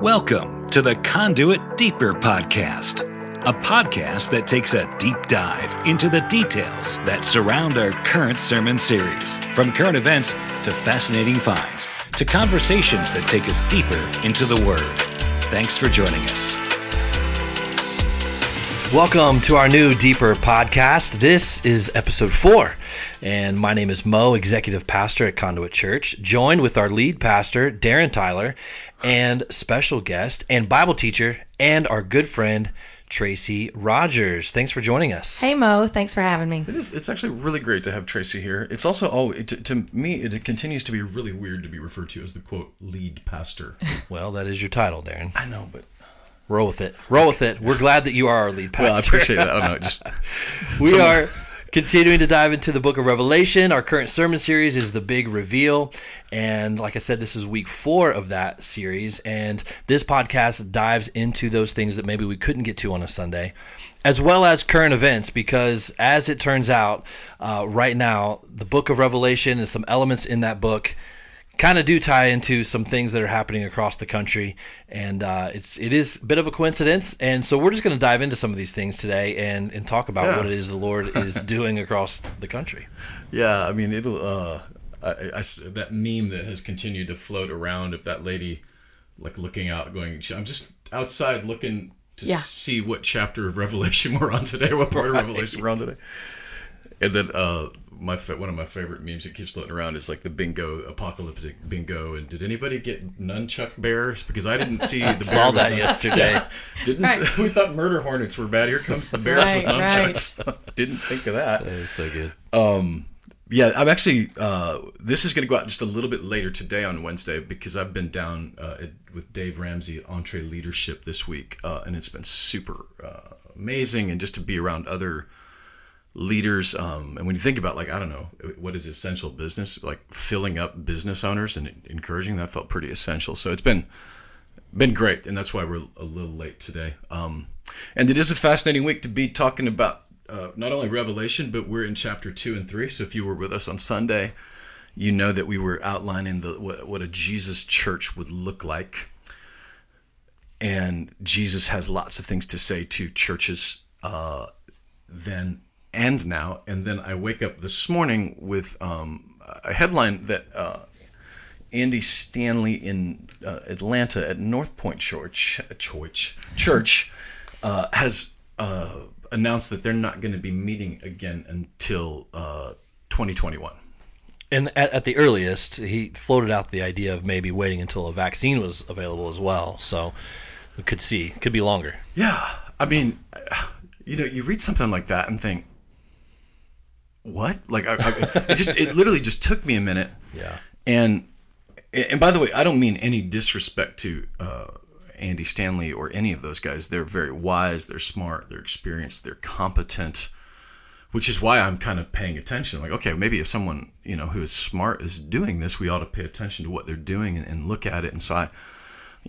Welcome to the Conduit Deeper podcast, a podcast that takes a deep dive into the details that surround our current sermon series, from current events to fascinating finds to conversations that take us deeper into the Word. Thanks for joining us. Welcome to our new Deeper podcast. This is episode 4, and my name is Mo, executive pastor at Conduit Church, joined with our lead pastor, Darren Tyler, and special guest and Bible teacher and our good friend, Tracy Rogers. Thanks for joining us. Hey, Mo. Thanks for having me. It's actually really great to have Tracy here. It's also, to me, it continues to be really weird to be referred to as the, quote, lead pastor. Well, that is your title, Darren. I know, but... Roll with it. We're glad that you are our lead pastor. Well, I appreciate that. I don't know. We are continuing to dive into the book of Revelation. Our current sermon series is The Big Reveal. And like I said, this is week 4 of that series. And this podcast dives into those things that maybe we couldn't get to on a Sunday, as well as current events, because as it turns out, right now, the book of Revelation and some elements in that book kind of do tie into some things that are happening across the country, and it is a bit of a coincidence. And so we're just going to dive into some of these things today and talk about what it is the Lord is doing across the country. Yeah, I mean, it'll that meme that has continued to float around of that lady, like looking out, going, "I'm just outside looking to see what chapter of Revelation we're on today, what part of Revelation we're on today," and then. One of my favorite memes that keeps floating around is like the bingo, apocalyptic bingo. And did anybody get nunchuck bears? Because I didn't see the bear. Saw that yesterday. Yeah. We thought murder hornets were bad. Here comes the bears with nunchucks. Right. Didn't think of that. That is so good. Yeah, I'm actually, this is going to go out just a little bit later today on Wednesday, because I've been down with Dave Ramsey at Entree Leadership this week. And it's been super amazing. And just to be around other leaders, and when you think about, like, I don't know, what is essential business, like filling up business owners and encouraging, that felt pretty essential. So it's been great, and that's why we're a little late today. And it is a fascinating week to be talking about not only Revelation, but we're in chapter 2 and 3. So if you were with us on Sunday, you know that we were outlining what a Jesus church would look like, and Jesus has lots of things to say to churches then and now. And then I wake up this morning with a headline that Andy Stanley in Atlanta at North Point Church has announced that they're not going to be meeting again until 2021. And at the earliest, he floated out the idea of maybe waiting until a vaccine was available as well. So we could see. It could be longer. Yeah. I mean, you know, you read something like that and think, what? Like, it literally just took me a minute. Yeah. And by the way, I don't mean any disrespect to Andy Stanley or any of those guys. They're very wise. They're smart. They're experienced. They're competent, which is why I'm kind of paying attention. Like, okay, maybe if someone, you know, who is smart is doing this, we ought to pay attention to what they're doing and look at it. And so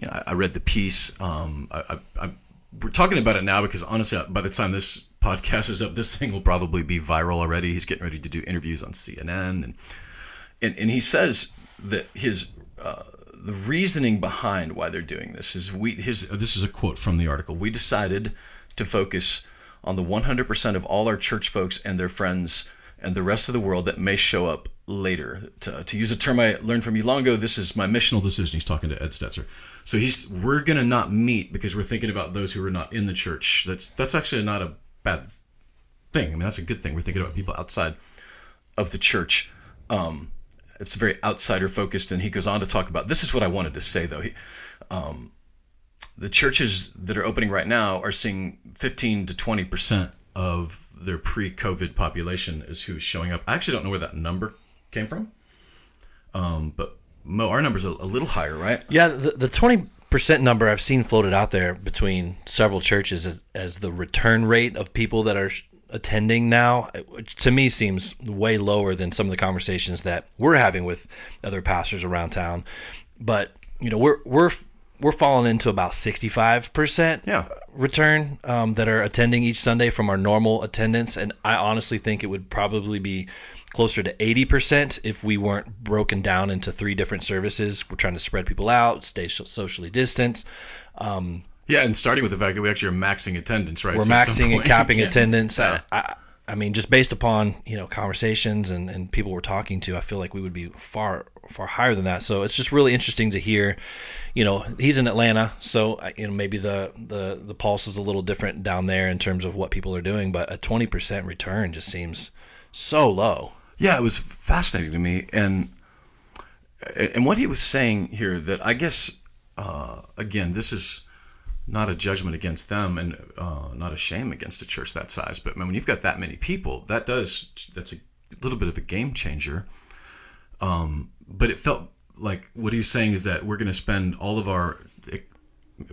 I read the piece. We're talking about it now because, honestly, by the time this podcast is up, this thing will probably be viral already. He's getting ready to do interviews on CNN, and he says that his the reasoning behind why they're doing this is this is a quote from the article. "We decided to focus on the 100% of all our church folks and their friends and the rest of the world that may show up later. To use a term I learned from you long ago, this is my missional decision." He's talking to Ed Stetzer. So we're going to not meet because we're thinking about those who are not in the church. That's actually not a bad thing. I mean, that's a good thing. We're thinking about people outside of the church. It's very outsider focused. And he goes on to talk about, this is what I wanted to say though. The churches that are opening right now are seeing 15 to 20% of their pre-COVID population is who's showing up. I actually don't know where that number came from. But Mo, our number's a little higher, right? Yeah, the 20% number I've seen floated out there between several churches as the return rate of people that are attending now, which to me seems way lower than some of the conversations that we're having with other pastors around town. But, you know, we're falling into about 65% return that are attending each Sunday from our normal attendance, and I honestly think it would probably be closer to 80% if we weren't broken down into three different services. We're trying to spread people out, stay socially distanced. Yeah, and starting with the fact that we actually are maxing attendance, right? We're maxing and capping attendance. Yeah. I mean, just based upon, you know, conversations and people we're talking to, I feel like we would be far higher than that. So it's just really interesting to hear, you know, he's in Atlanta. So, you know, maybe the pulse is a little different down there in terms of what people are doing, but a 20% return just seems so low. Yeah, it was fascinating to me. And what he was saying here that I guess, again, this is not a judgment against them and not a shame against a church that size. But man, when you've got that many people, that's a little bit of a game changer. But it felt like what he's saying is that we're going to spend all of our,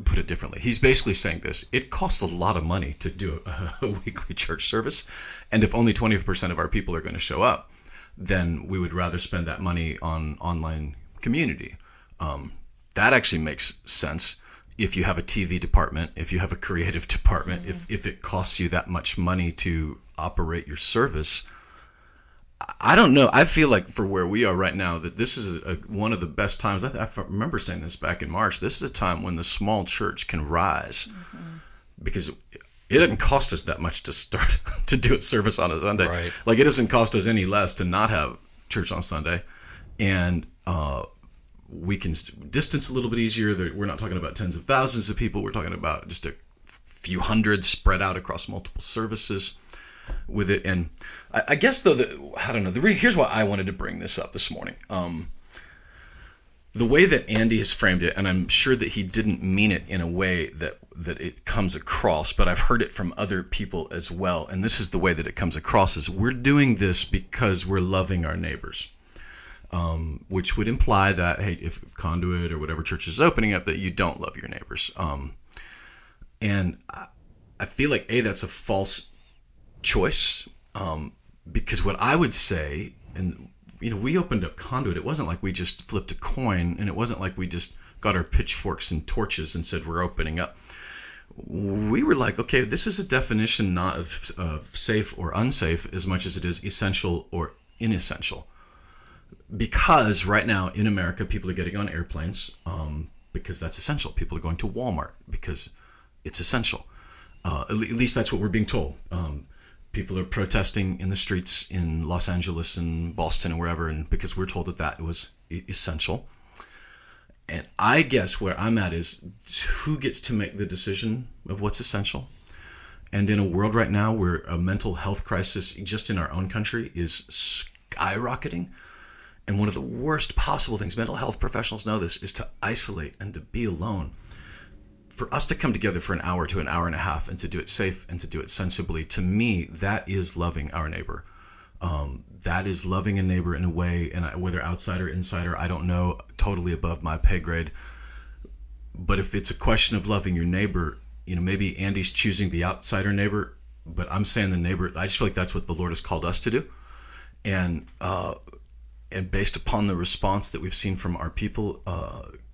put it differently. He's basically saying this. It costs a lot of money to do a weekly church service. And if only 20% of our people are going to show up, then we would rather spend that money on online community. That actually makes sense. If you have a TV department, if you have a creative department, mm-hmm. if it costs you that much money to operate your service, I don't know. I feel like for where we are right now, that this is one of the best times. I remember saying this back in March. This is a time when the small church can rise, mm-hmm. because it doesn't cost us that much to start to do a service on a Sunday. Right. Like it doesn't cost us any less to not have church on Sunday, and we can distance a little bit easier. We're not talking about tens of thousands of people. We're talking about just a few hundred spread out across multiple services with it. And I guess, though, I don't know. Here's why I wanted to bring this up this morning. The way that Andy has framed it, and I'm sure that he didn't mean it in a way that it comes across, but I've heard it from other people as well. And this is the way that it comes across is we're doing this because we're loving our neighbors. Which would imply that, hey, if Conduit or whatever church is opening up, that you don't love your neighbors. And I feel like, A, that's a false choice, because what I would say, and you know, we opened up Conduit. It wasn't like we just flipped a coin, and it wasn't like we just got our pitchforks and torches and said we're opening up. We were like, okay, this is a definition not of safe or unsafe as much as it is essential or inessential. Because right now in America, people are getting on airplanes because that's essential. People are going to Walmart because it's essential. At least that's what we're being told. People are protesting in the streets in Los Angeles and Boston and wherever, and because we're told that was essential. And I guess where I'm at is who gets to make the decision of what's essential? And in a world right now where a mental health crisis just in our own country is skyrocketing, and one of the worst possible things, mental health professionals know this, is to isolate and to be alone. For us to come together for an hour to an hour and a half and to do it safe and to do it sensibly, to me, that is loving our neighbor. That is loving a neighbor in a way, and whether outside or insider, I don't know, totally above my pay grade. But if it's a question of loving your neighbor, you know, maybe Andy's choosing the outsider neighbor, but I'm saying the neighbor. I just feel like that's what the Lord has called us to do. And based upon the response that we've seen from our people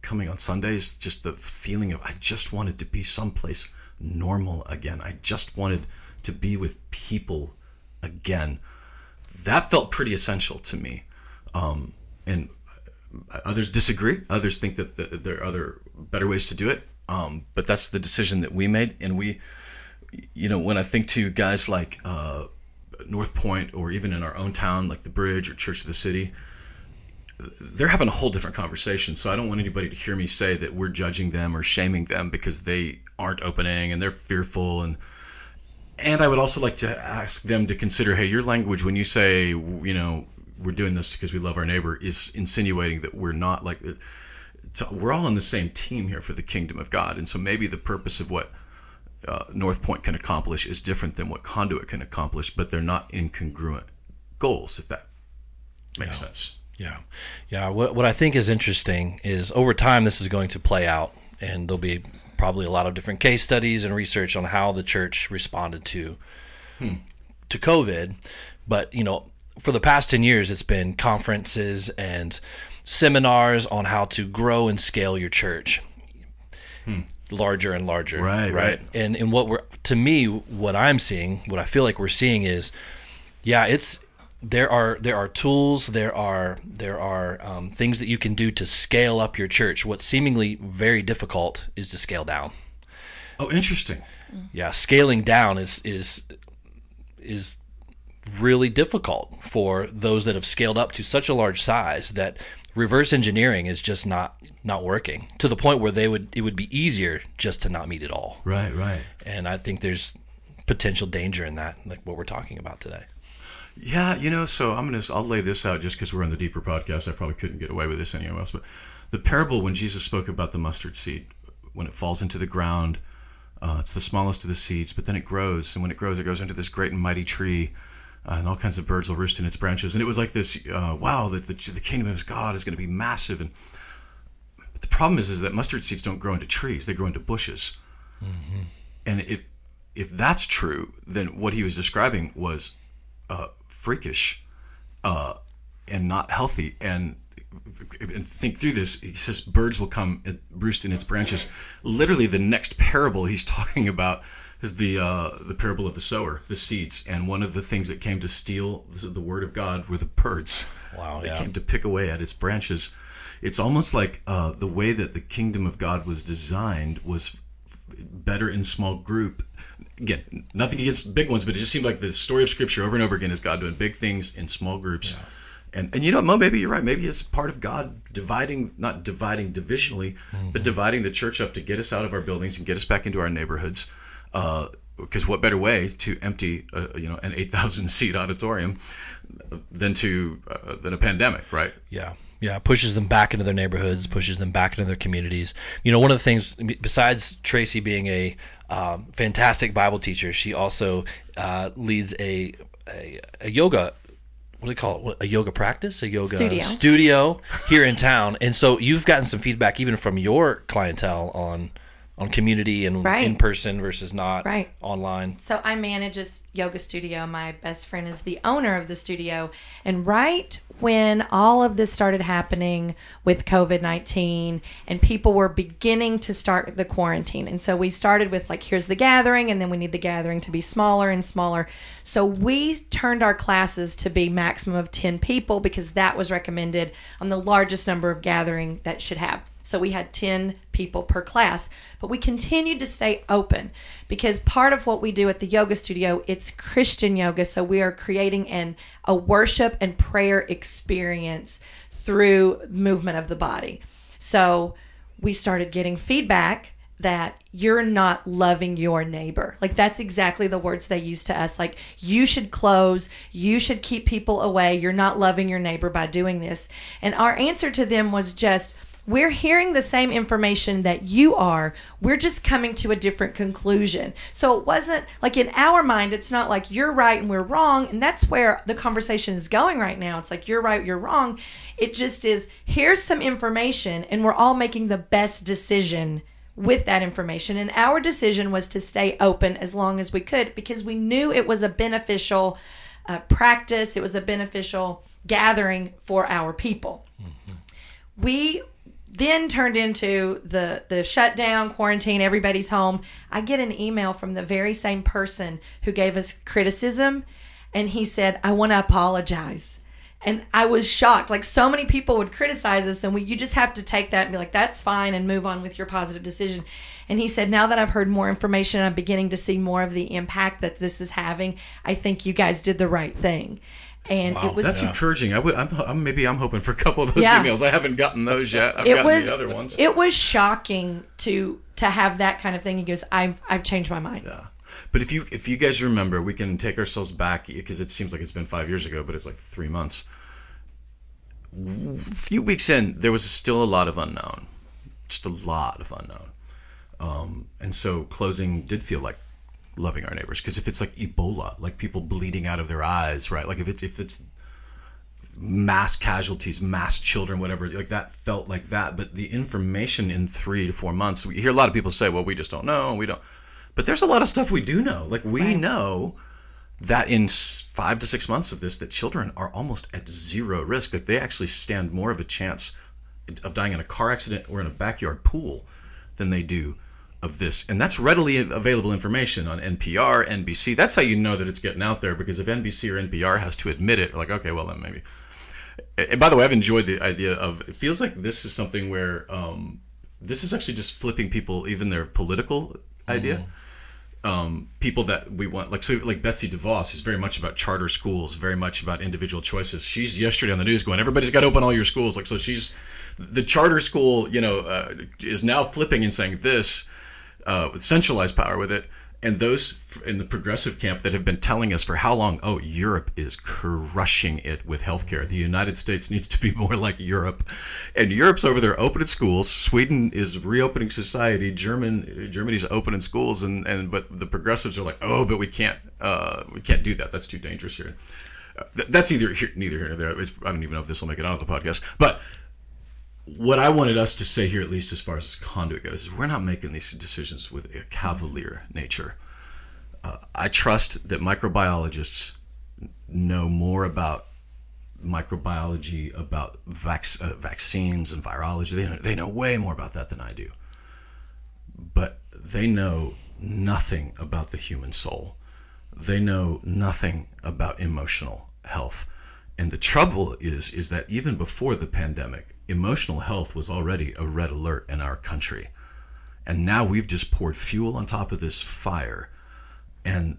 coming on Sundays, just the feeling of I just wanted to be someplace normal again. I just wanted to be with people again. That felt pretty essential to me. And others disagree. Others think that there are other better ways to do it. But that's the decision that we made. And we, you know, when I think to guys like North Point or even in our own town like The Bridge or Church of the City, they're having a whole different conversation. So I don't want anybody to hear me say that we're judging them or shaming them because they aren't opening and they're fearful. And I would also like to ask them to consider, hey, your language when you say, you know, we're doing this because we love our neighbor is insinuating that we're not like, we're all on the same team here for the kingdom of God. And so maybe the purpose of what North Point can accomplish is different than what Conduit can accomplish, but they're not incongruent goals, if that makes sense. Yeah. What I think is interesting is over time this is going to play out, and there'll be probably a lot of different case studies and research on how the church responded to COVID. But, you know, for the past 10 years, it's been conferences and seminars on how to grow and scale your church. larger and larger. Right. And what we're, to me, what I'm seeing, what I feel like we're seeing is, yeah, it's, there are tools, there are things that you can do to scale up your church. What's seemingly very difficult is to scale down. Oh, interesting. Yeah, scaling down is really difficult for those that have scaled up to such a large size that reverse engineering is just not working, to the point where it would be easier just to not meet at all. Right. And I think there's potential danger in that, like what we're talking about today. Yeah, so I'll lay this out just because we're on the Deeper podcast. I probably couldn't get away with this anywhere else. But the parable when Jesus spoke about the mustard seed, when it falls into the ground, it's the smallest of the seeds, but then it grows. And when it grows, it goes into this great and mighty tree, and all kinds of birds will roost in its branches. And it was like this, wow, that the kingdom of God is going to be massive. And but the problem is that mustard seeds don't grow into trees. They grow into bushes. Mm-hmm. And if that's true, then what he was describing was freakish and not healthy. And think through this. He says birds will come and roost in its branches. Literally, the next parable he's talking about is the parable of the sower, the seeds, and one of the things that came to steal the word of God were the birds. Wow! Yeah. They came to pick away at its branches. It's almost like the way that the kingdom of God was designed was better in small group. Again, nothing against big ones, but it just seemed like the story of Scripture over and over again is God doing big things in small groups. Yeah. And Mo, maybe you're right. Maybe it's part of God not dividing divisionally, mm-hmm. but dividing the church up to get us out of our buildings and get us back into our neighborhoods. Because what better way to empty, an 8,000-seat auditorium than a pandemic, right? Yeah. Pushes them back into their neighborhoods, pushes them back into their communities. One of the things, besides Tracy being a fantastic Bible teacher, she also leads a yoga. What do they call it? A yoga practice? A yoga studio here in town. And so you've gotten some feedback even from your clientele on community and in person versus not online. So I manage a yoga studio. My best friend is the owner of the studio. And right when all of this started happening with COVID-19 and people were beginning to start the quarantine. And so we started with here's the gathering, and then we need the gathering to be smaller and smaller. So we turned our classes to be maximum of 10 people because that was recommended on the largest number of gathering that should have. So we had 10 people per class, but we continued to stay open because part of what we do at the yoga studio, it's Christian yoga. So we are creating a worship and prayer experience through movement of the body. So we started getting feedback that you're not loving your neighbor. That's exactly the words they used to us. You should close. You should keep people away. You're not loving your neighbor by doing this. And our answer to them was just, we're hearing the same information that you are. We're just coming to a different conclusion. So it wasn't in our mind, it's not you're right and we're wrong. And that's where the conversation is going right now. It's you're right, you're wrong. It just is, here's some information and we're all making the best decision with that information. And our decision was to stay open as long as we could because we knew it was a beneficial practice. It was a beneficial gathering for our people. Mm-hmm. We then turned into the shutdown, quarantine, everybody's home. I get an email from the very same person who gave us criticism, and he said, I want to apologize. And I was shocked. So many people would criticize us, and you just have to take that and be that's fine, and move on with your positive decision. And he said, now that I've heard more information, I'm beginning to see more of the impact that this is having. I think you guys did the right thing. And wow, it was, that's encouraging. I'm hoping for a couple of those emails. I haven't gotten those yet. I've gotten the other ones. It was shocking to have that kind of thing. He goes, I've changed my mind. Yeah, but if you guys remember, we can take ourselves back because it seems like it's been 5 years ago, but it's 3 months. A few weeks in, there was still a lot of unknown, just a lot of unknown, and so closing did feel like loving our neighbors, because if it's Ebola, people bleeding out of their eyes, right? If it's mass casualties, mass children, whatever, that felt like that. But the information in 3 to 4 months, we hear a lot of people say, well, we just don't know, we don't. But there's a lot of stuff we do know. We know that in 5 to 6 months of this, that children are almost at zero risk. They actually stand more of a chance of dying in a car accident or in a backyard pool than they do of this. And that's readily available information on NPR, NBC. That's how you know that it's getting out there, because if NBC or NPR has to admit it, like, okay, well, then maybe. And by the way, I've enjoyed the idea of, it feels like this is something where this is actually just flipping people, even their political idea. Mm-hmm. People that we want, like Betsy DeVos, who's very much about charter schools, very much about individual choices. She's yesterday on the news going, everybody's got to open all your schools. Like, so she's, the charter school, is now flipping and saying this, with centralized power with it. And those in the progressive camp that have been telling us for how long, oh, Europe is crushing it with healthcare. The United States needs to be more like Europe. And Europe's over there opening schools. Sweden is reopening society. Germany's opening schools. But the progressives are like, oh, but we can't do that. That's too dangerous here. That's neither here nor there. I don't even know if this will make it onto the podcast. But what I wanted us to say here, at least as far as Conduit goes, is we're not making these decisions with a cavalier nature. I trust that microbiologists know more about microbiology, about vaccines and virology. They know way more about that than I do. But they know nothing about the human soul. They know nothing about emotional health. And the trouble is that even before the pandemic, emotional health was already a red alert in our country. And now we've just poured fuel on top of this fire. And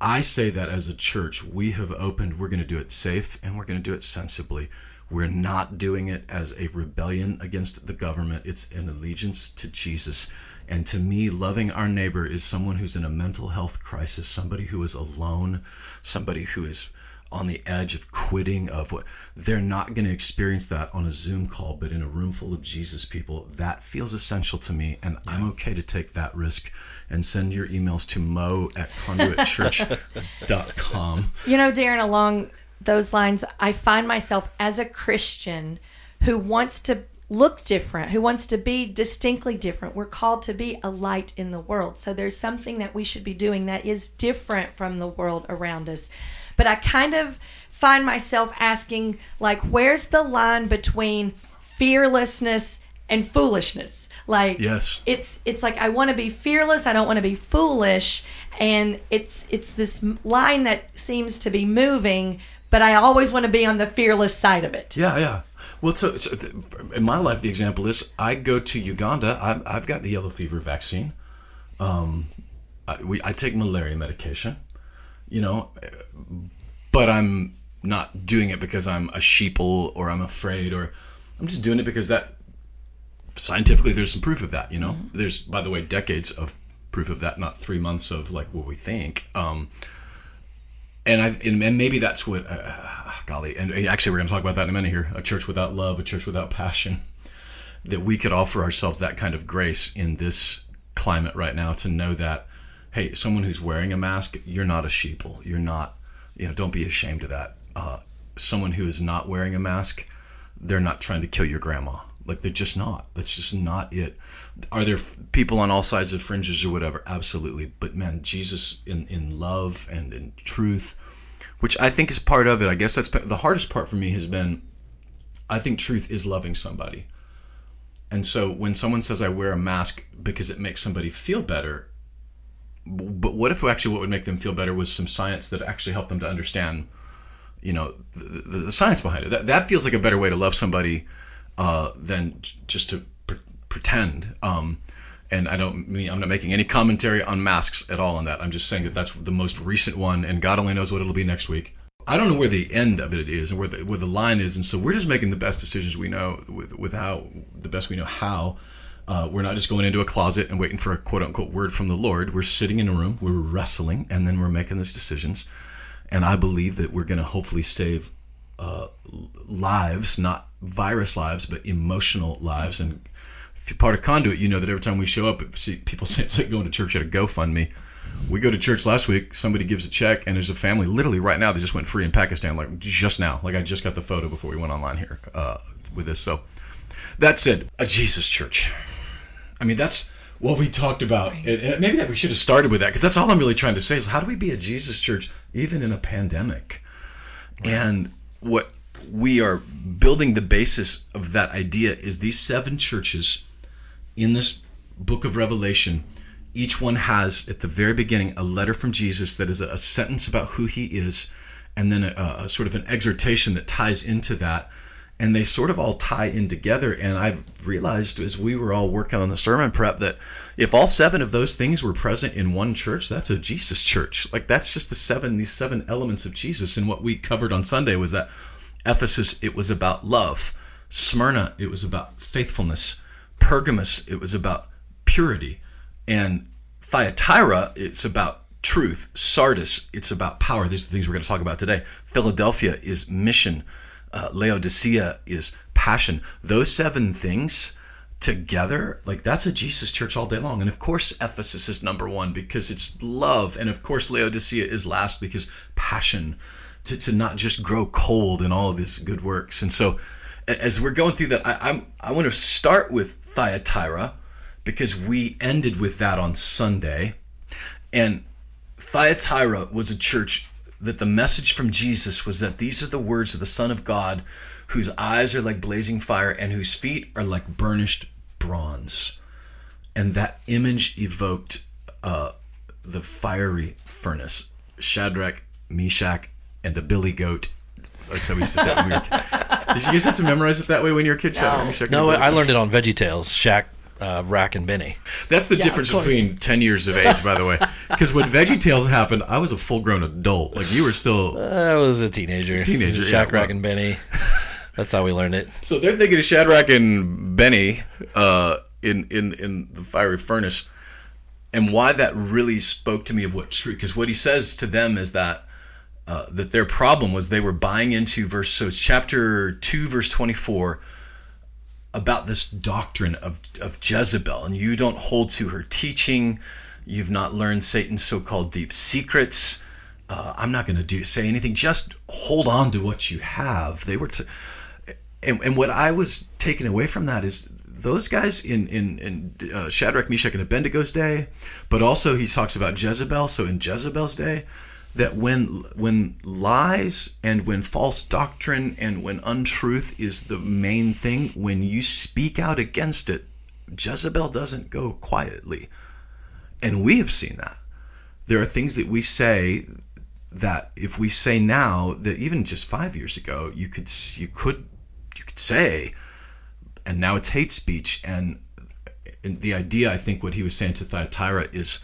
I say that as a church, we have opened, we're going to do it safe and we're going to do it sensibly. We're not doing it as a rebellion against the government. It's an allegiance to Jesus. And to me, loving our neighbor is someone who's in a mental health crisis, somebody who is alone, somebody who is on the edge of quitting, of what they're not going to experience that on a Zoom call, but in a room full of Jesus people, that feels essential to me. And yeah. I'm okay to take that risk and send your emails to mo@conduitchurch.com. Darren, along those lines, I find myself as a Christian who wants to look different, who wants to be distinctly different. We're called to be a light in the world. So there's something that we should be doing that is different from the world around us. But I kind of find myself asking, like, where's the line between fearlessness and foolishness? Like, yes. It's like I want to be fearless. I don't want to be foolish. And it's this line that seems to be moving, but I always want to be on the fearless side of it. Yeah, yeah. Well, so in my life, the example is I go to Uganda. I've got the yellow fever vaccine. I take malaria medication. But I'm not doing it because I'm a sheeple or I'm afraid, or I'm just doing it because that scientifically there's some proof of that, Mm-hmm. There's, by the way, decades of proof of that, not 3 months of like what we think. And maybe that's what, and actually we're going to talk about that in a minute here, a church without love, a church without passion, that we could offer ourselves that kind of grace in this climate right now to know that, hey, someone who's wearing a mask, you're not a sheeple. You're not, don't be ashamed of that. Someone who is not wearing a mask, they're not trying to kill your grandma. Like, they're just not. That's just not it. Are there people on all sides of fringes or whatever? Absolutely. But man, Jesus in love and in truth, which I think is part of it. I guess that's the hardest part for me has been, I think truth is loving somebody. And so when someone says I wear a mask because it makes somebody feel better, but what if actually what would make them feel better was some science that actually helped them to understand, the science behind it? That feels like a better way to love somebody than just to pretend. And I'm not making any commentary on masks at all on that. I'm just saying that that's the most recent one, and God only knows what it'll be next week. I don't know where the end of it is and where the line is, and so we're just making the best decisions we know with how the best we know how. We're not just going into a closet and waiting for a quote-unquote word from the Lord. We're sitting in a room, we're wrestling, and then we're making these decisions. And I believe that we're going to hopefully save lives, not virus lives, but emotional lives. And if you're part of Conduit, you know that every time we show up, people say it's like going to church at a GoFundMe. We go to church last week, somebody gives a check, and there's a family literally right now that just went free in Pakistan, like just now. Like I just got the photo before we went online here with this. So that said, a Jesus church. I mean, that's what we talked about. And maybe that we should have started with that, because that's all I'm really trying to say is how do we be a Jesus church even in a pandemic? Right. And what we are building the basis of that idea is these 7 churches in this book of Revelation, each one has at the very beginning a letter from Jesus that is a sentence about who he is, and then a sort of an exhortation that ties into that. And they sort of all tie in together. And I realized as we were all working on the sermon prep that if all seven of those things were present in one church, that's a Jesus church. Like, that's just these seven elements of Jesus. And what we covered on Sunday was that Ephesus, it was about love. Smyrna, it was about faithfulness. Pergamos, it was about purity. And Thyatira, it's about truth. Sardis, it's about power. These are the things we're going to talk about today. Philadelphia is mission. Laodicea is passion. Those seven things together, like, that's a Jesus church all day long. And of course Ephesus is number one because it's love, and of course Laodicea is last because passion, to not just grow cold in all of these good works. And so as we're going through that, I want to start with Thyatira because we ended with that on Sunday. And Thyatira was a church that the message from Jesus was that these are the words of the Son of God, whose eyes are like blazing fire and whose feet are like burnished bronze. And that image evoked the fiery furnace. Shadrach, Meshach, and a billy goat. That's how we used to say it when we were kids. Did you guys have to memorize it that way when you were a kid? No, I learned it on Veggie Tales. Rack and Benny. That's the difference between 10 years of age, by the way. Because when VeggieTales happened, I was a full-grown adult. Like, you were still... I was a teenager. Shadrach, Rack, and Benny. That's how we learned it. So they're thinking of Shadrach and Benny in the fiery furnace. And why that really spoke to me of what truth... Because what he says to them is that their problem was they were buying into verse... So it's chapter 2, verse 24... about this doctrine of Jezebel, and you don't hold to her teaching, you've not learned Satan's so-called deep secrets, I'm not going to say anything, just hold on to what you have. And what I was taken away from that is those guys in Shadrach, Meshach, and Abednego's day, but also he talks about Jezebel, so in Jezebel's day, that when lies and when false doctrine and when untruth is the main thing, when you speak out against it, Jezebel doesn't go quietly. And we have seen that. There are things that we say that if we say now, that even just 5 years ago, you could say, and now it's hate speech. And the idea, I think what he was saying to Thyatira is,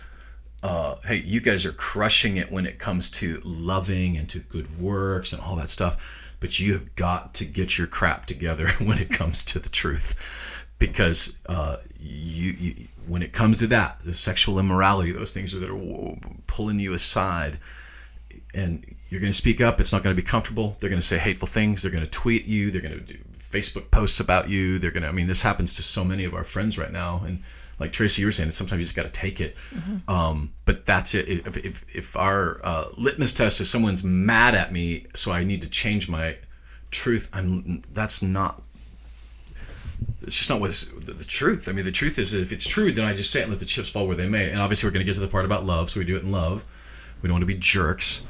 hey, you guys are crushing it when it comes to loving and to good works and all that stuff, but you have got to get your crap together when it comes to the truth, because you when it comes to that, the sexual immorality, those things that are pulling you aside, and you're going to speak up. It's not going to be comfortable. They're going to say hateful things. They're going to tweet you. They're going to do Facebook posts about you. This happens to so many of our friends right now, and like Tracy, you were saying, sometimes you just got to take it. Mm-hmm. But that's it. If our litmus test is someone's mad at me, so I need to change my truth, it's just not what the truth. I mean, the truth is that if it's true, then I just say it and let the chips fall where they may. And obviously we're going to get to the part about love, so we do it in love. We don't want to be jerks.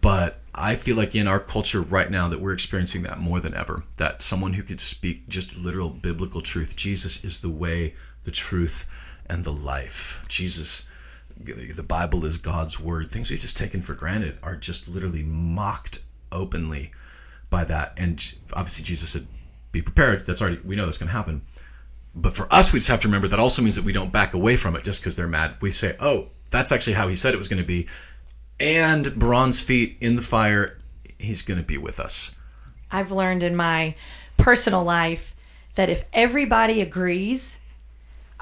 But I feel like in our culture right now that we're experiencing that more than ever, that someone who could speak just literal biblical truth, Jesus is the way, the truth, and the life. Jesus, the Bible is God's word. Things we've just taken for granted are just literally mocked openly by that. And obviously Jesus said, be prepared. We know that's going to happen. But for us, we just have to remember that also means that we don't back away from it just because they're mad. We say, oh, that's actually how he said it was going to be. And bronze feet in the fire, he's going to be with us. I've learned in my personal life that if everybody agrees,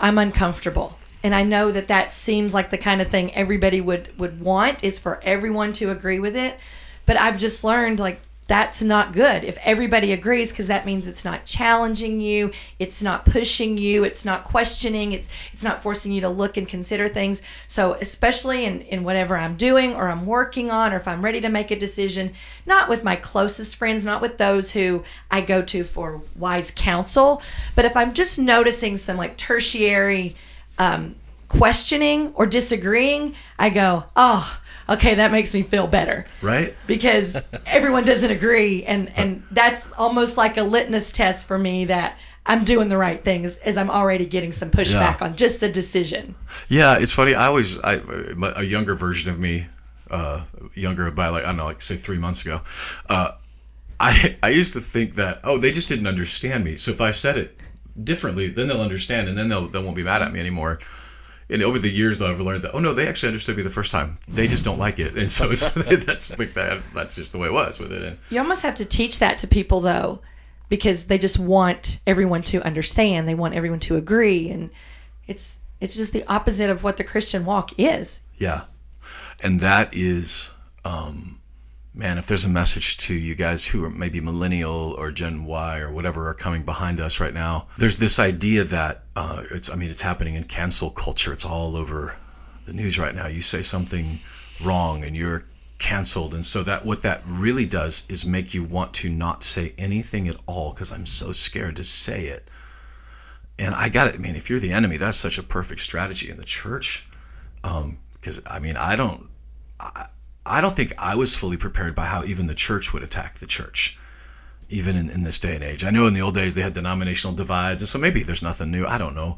I'm uncomfortable. And I know that seems like the kind of thing everybody would want, is for everyone to agree with it. But I've just learned, like, that's not good if everybody agrees, because that means it's not challenging you, it's not pushing you, it's not questioning, it's not forcing you to look and consider things. So especially in whatever I'm doing or I'm working on, or if I'm ready to make a decision, not with my closest friends, not with those who I go to for wise counsel, but if I'm just noticing some like tertiary questioning or disagreeing, I go, oh, okay, that makes me feel better. Right? Because everyone doesn't agree, and that's almost like a litmus test for me that I'm doing the right thing as I'm already getting some pushback on just the decision. Yeah, it's funny. A younger version of me, younger by like, I don't know, like say 3 months ago, I used to think that, oh, they just didn't understand me. So if I said it differently, then they'll understand, and then they won't be mad at me anymore. And over the years, though, I've learned that, oh no, they actually understood me the first time. They just don't like it, and so that's like that. That's just the way it was with it. You almost have to teach that to people, though, because they just want everyone to understand. They want everyone to agree, and it's just the opposite of what the Christian walk is. Yeah, and that is, man, if there's a message to you guys who are maybe millennial or Gen Y or whatever are coming behind us right now, there's this idea that it's happening in cancel culture. It's all over the news right now. You say something wrong and you're canceled. And so that what that really does is make you want to not say anything at all because I'm so scared to say it. And if you're the enemy, that's such a perfect strategy in the church. Because I don't think I was fully prepared by how even the church would attack the church, even in this day and age. I know in the old days they had denominational divides, and so maybe there's nothing new. I don't know.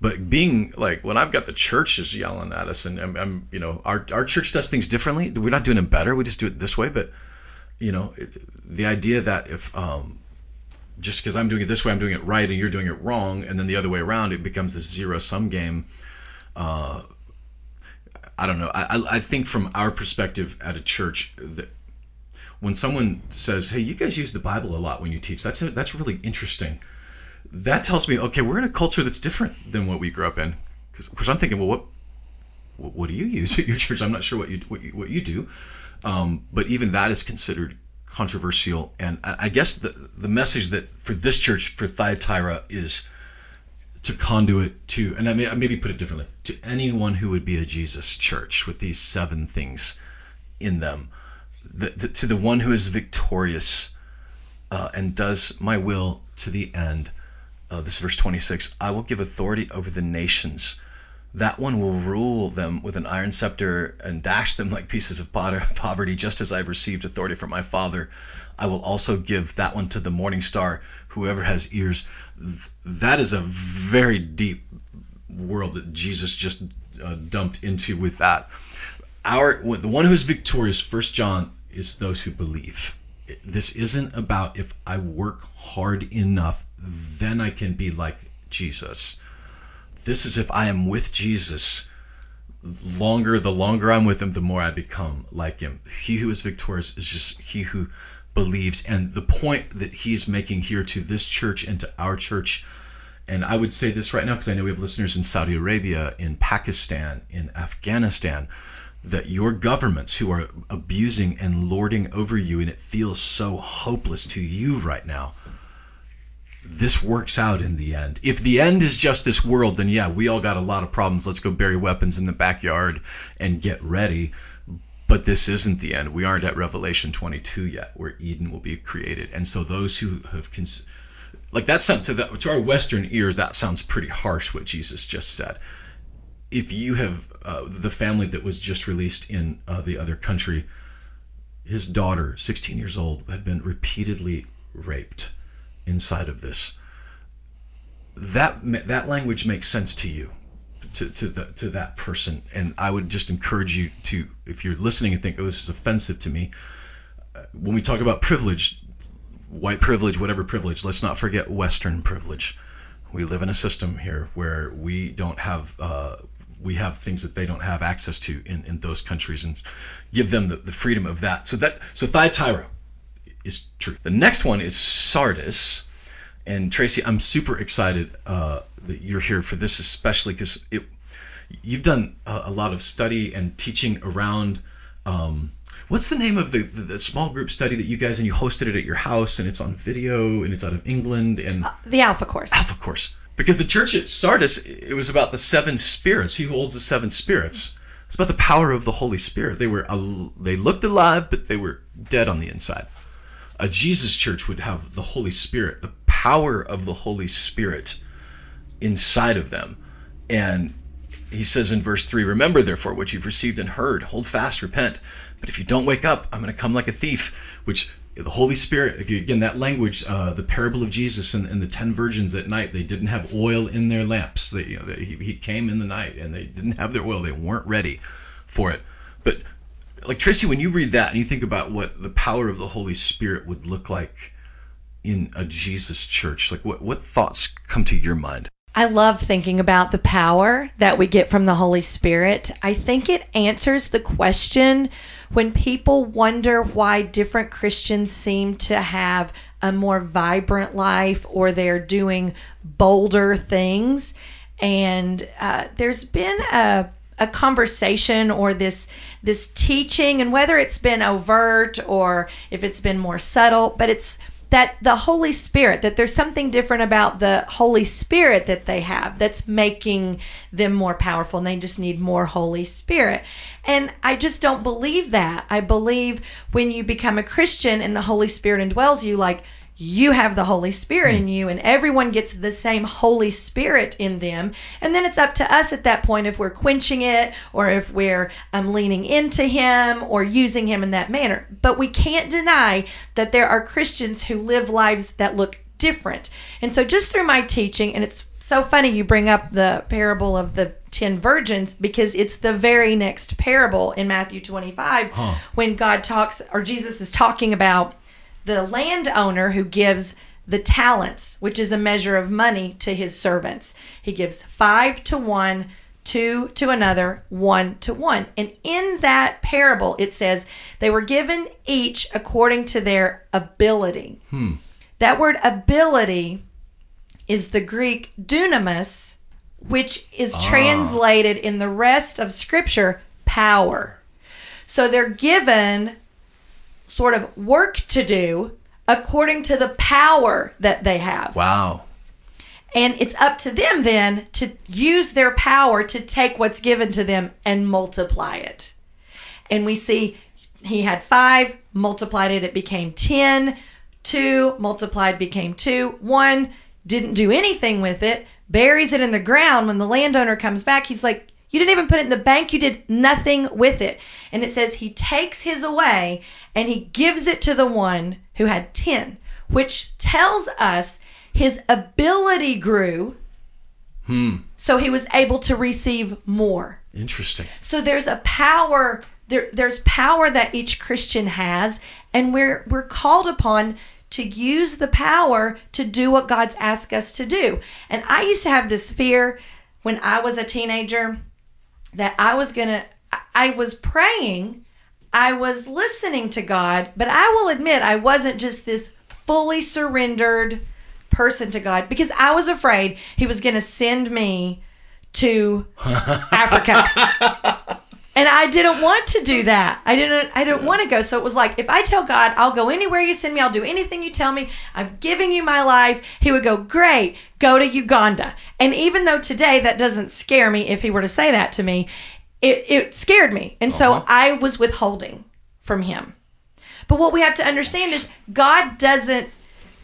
But being like, when I've got the churches yelling at us, and I'm our church does things differently. We're not doing it better. We just do it this way. But, the idea that if just because I'm doing it this way, I'm doing it right, and you're doing it wrong, and then the other way around, it becomes this zero-sum game. I don't know. I think from our perspective at a church, that when someone says, "Hey, you guys use the Bible a lot when you teach," that's really interesting. That tells me, okay, we're in a culture that's different than what we grew up in. Because I'm thinking, well, what do you use at your church? I'm not sure what you do. But even that is considered controversial. And I guess the message that for this church for Thyatira is to conduit to, and I maybe put it differently, to anyone who would be a Jesus church with these 7 things in them, to the one who is victorious and does my will to the end. This is verse 26. I will give authority over the nations. That one will rule them with an iron scepter and dash them like pieces of pottery, just as I have received authority from my Father. I will also give that one to the morning star, whoever has ears. That is a very deep world that Jesus just dumped into with that. The one who is victorious, 1 John, is those who believe. This isn't about if I work hard enough, then I can be like Jesus. This is if I am with Jesus. The longer I'm with him, the more I become like him. He who is victorious is just he who believes. And the point that he's making here to this church and to our church, and I would say this right now because I know we have listeners in Saudi Arabia, in Pakistan, in Afghanistan, that your governments who are abusing and lording over you, and it feels so hopeless to you right now, this works out in the end. If the end is just this world, then yeah, we all got a lot of problems. Let's go bury weapons in the backyard and get ready. But this isn't the end. We aren't at Revelation 22 yet, where Eden will be created. And so those who have that sounds to our Western ears, that sounds pretty harsh, what Jesus just said. If you have the family that was just released in the other country, his daughter, 16 years old, had been repeatedly raped inside of this. That language makes sense to you, to that person. And I would just encourage you to, if you're listening and think, oh, this is offensive to me, when we talk about privilege, white privilege, whatever privilege, let's not forget Western privilege. We live in a system here where we don't have, we have things that they don't have access to in those countries, and give them the freedom of that. So Thyatira is true. The next one is Sardis. And Tracy, I'm super excited that you're here for this, especially because you've done a lot of study and teaching around, what's the name of the small group study that you guys, and you hosted it at your house, and it's on video, and it's out of England, and the Alpha Course. Alpha Course. Because the church at Sardis, it was about the 7 spirits. Who holds the 7 spirits? It's about the power of the Holy Spirit. They looked alive, but they were dead on the inside. A Jesus church would have the Holy Spirit, the power of the Holy Spirit inside of them. And he says in verse 3, remember, therefore, what you've received and heard. Hold fast, repent. But if you don't wake up, I'm going to come like a thief, which the Holy Spirit, again, that language, the parable of Jesus and the 10 virgins at night, they didn't have oil in their lamps. He came in the night and they didn't have their oil. They weren't ready for it. But like, Tracy, when you read that and you think about what the power of the Holy Spirit would look like in a Jesus church, like what thoughts come to your mind? I love thinking about the power that we get from the Holy Spirit. I think it answers the question when people wonder why different Christians seem to have a more vibrant life or they're doing bolder things. And there's been a conversation or this teaching, and whether it's been overt or if it's been more subtle, but it's that the Holy Spirit, that there's something different about the Holy Spirit that they have that's making them more powerful, and they just need more Holy Spirit. And I just don't believe that. I believe when you become a Christian and the Holy Spirit indwells you, like, you have the Holy Spirit in you, and everyone gets the same Holy Spirit in them. And then it's up to us at that point if we're quenching it or if we're leaning into Him or using Him in that manner. But we can't deny that there are Christians who live lives that look different. And so just through my teaching, and it's so funny you bring up the parable of the 10 virgins, because it's the very next parable in Matthew 25 when God talks, or Jesus is talking about the landowner who gives the talents, which is a measure of money, to his servants. He gives 5 to one, 2 to another, 1 to one. And in that parable, it says they were given each according to their ability. That word ability is the Greek dunamis, which is translated in the rest of Scripture, power. So they're given sort of work to do according to the power that they have. Wow. And it's up to them then to use their power to take what's given to them and multiply it. And we see he had 5, multiplied it became 10, 2 multiplied became 2, 1 didn't do anything with it, buries it in the ground. When the landowner comes back, he's like, you didn't even put it in the bank. You did nothing with it. And it says he takes his away and he gives it to the one who had 10, which tells us his ability grew. So he was able to receive more. Interesting. So there's a power. There's power that each Christian has, and we're called upon to use the power to do what God's asked us to do. And I used to have this fear when I was a teenager that I was praying, I was listening to God, but I will admit I wasn't just this fully surrendered person to God, because I was afraid He was going to send me to Africa. And I didn't want to do that. I didn't want to go. So it was like, if I tell God, I'll go anywhere you send me, I'll do anything you tell me, I'm giving you my life, He would go, great, go to Uganda. And even though today that doesn't scare me, if He were to say that to me, it scared me. And so I was withholding from Him. But what we have to understand is God doesn't